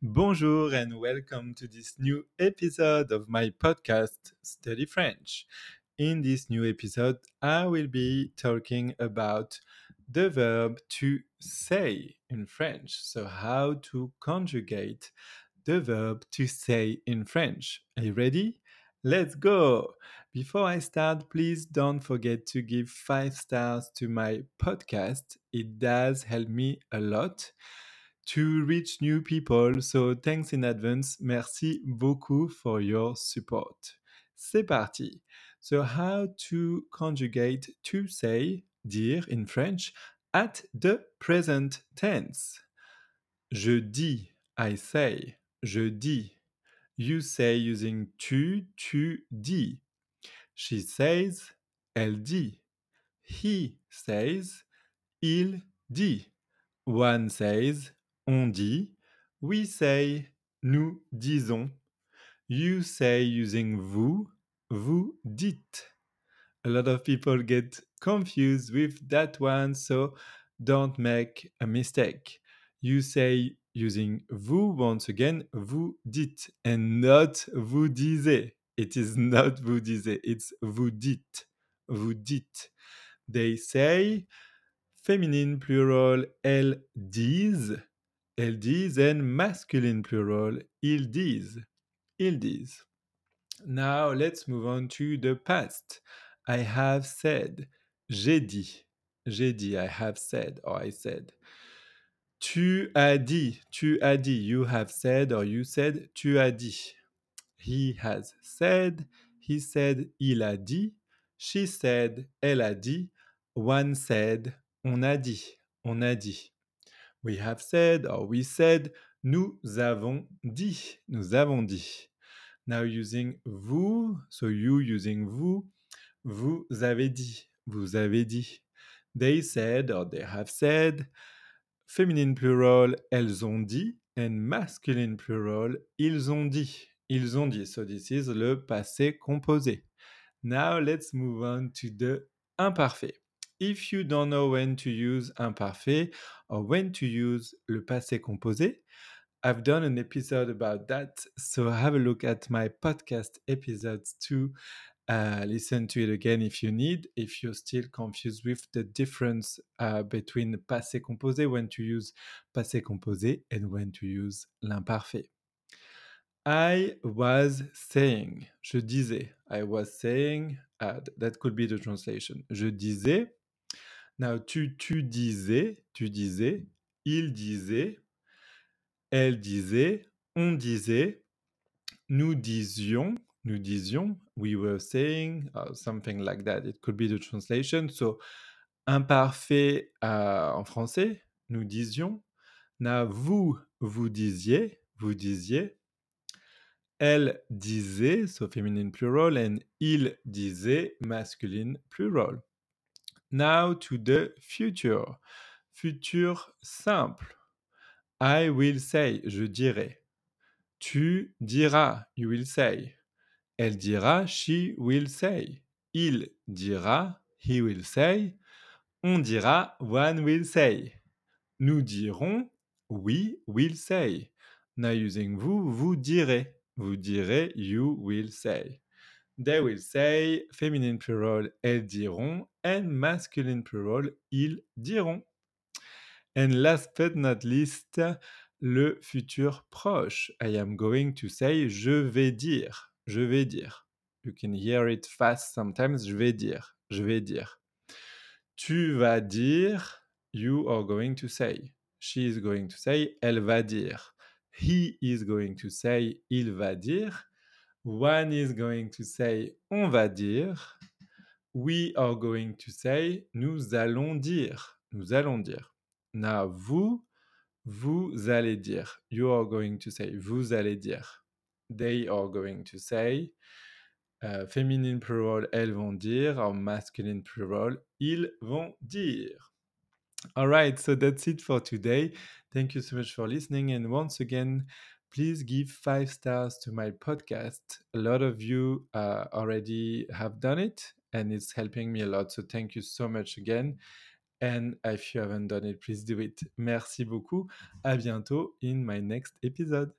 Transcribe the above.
Bonjour and welcome to this new episode of my podcast, Study French. In this new episode, I will be talking about the verb to say in French. So how to conjugate the verb to say in French. Are you ready? Let's go! Before I start, please don't forget to give 5 stars to my podcast. It does help me a lot to reach new people, so thanks in advance. Merci beaucoup for your support. C'est parti! So how to conjugate to say, dire in French, at the present tense. Je dis, I say, je dis. You say using tu dis. She says, elle dit. He says, il dit. One says, on dit. We say, nous disons. You say using vous, vous dites. A lot of people get confused with that one, so don't make a mistake. You say using vous, once again, vous dites, and not vous disiez. It is not vous disiez, it's vous dites, vous dites. They say, feminine plural, elles disent, and masculine plural, ils disent, ils disent. Now, let's move on to the past. I have said, j'ai dit, I have said, or I said. Tu as dit, you have said or you said, tu as dit. He has said, he said, il a dit. She said, elle a dit. One said, on a dit, on a dit. We have said or we said, nous avons dit, nous avons dit. Now using vous, so you using vous, vous avez dit, vous avez dit. They said or they have said. Féminine plural, elles ont dit, and masculine plural, ils ont dit, ils ont dit. So this is le passé composé. Now let's move on to the imparfait. If you don't know when to use imparfait or when to use le passé composé, I've done an episode about that. So have a look at my podcast episodes to listen to it again if you need, if you're still confused with the difference between passé composé, when to use passé composé and when to use l'imparfait. I was saying, je disais, I was saying, that could be the translation, je disais. Now tu disais, il disait, elle disait, on disait, nous disions, we were saying, something like that. It could be the translation. So, imparfait en français, nous disions. Now, vous, vous disiez. Elle disait, so feminine plural, and il disait, masculine plural. Now to the future. Futur simple. I will say, je dirai. Tu diras, you will say. Elle dira, she will say. Il dira, he will say. On dira, one will say. Nous dirons, we will say. Now using vous, vous direz. Vous direz, you will say. They will say, féminine plural, elles diront. And masculine plural, ils diront. And last but not least, le futur proche. I am going to say, je vais dire. Je vais dire. You can hear it fast sometimes. Je vais dire. Je vais dire. Tu vas dire. You are going to say. She is going to say. Elle va dire. He is going to say. Il va dire. One is going to say. On va dire. We are going to say. Nous allons dire. Nous allons dire. Now, vous. Vous allez dire. You are going to say. Vous allez dire. They are going to say, féminine plural, elles vont dire, or masculine plural, ils vont dire. All right, so that's it for today. Thank you so much for listening. And once again, please give 5 stars to my podcast. A lot of you already have done it, and it's helping me a lot. So thank you so much again. And if you haven't done it, please do it. Merci beaucoup. À bientôt in my next episode.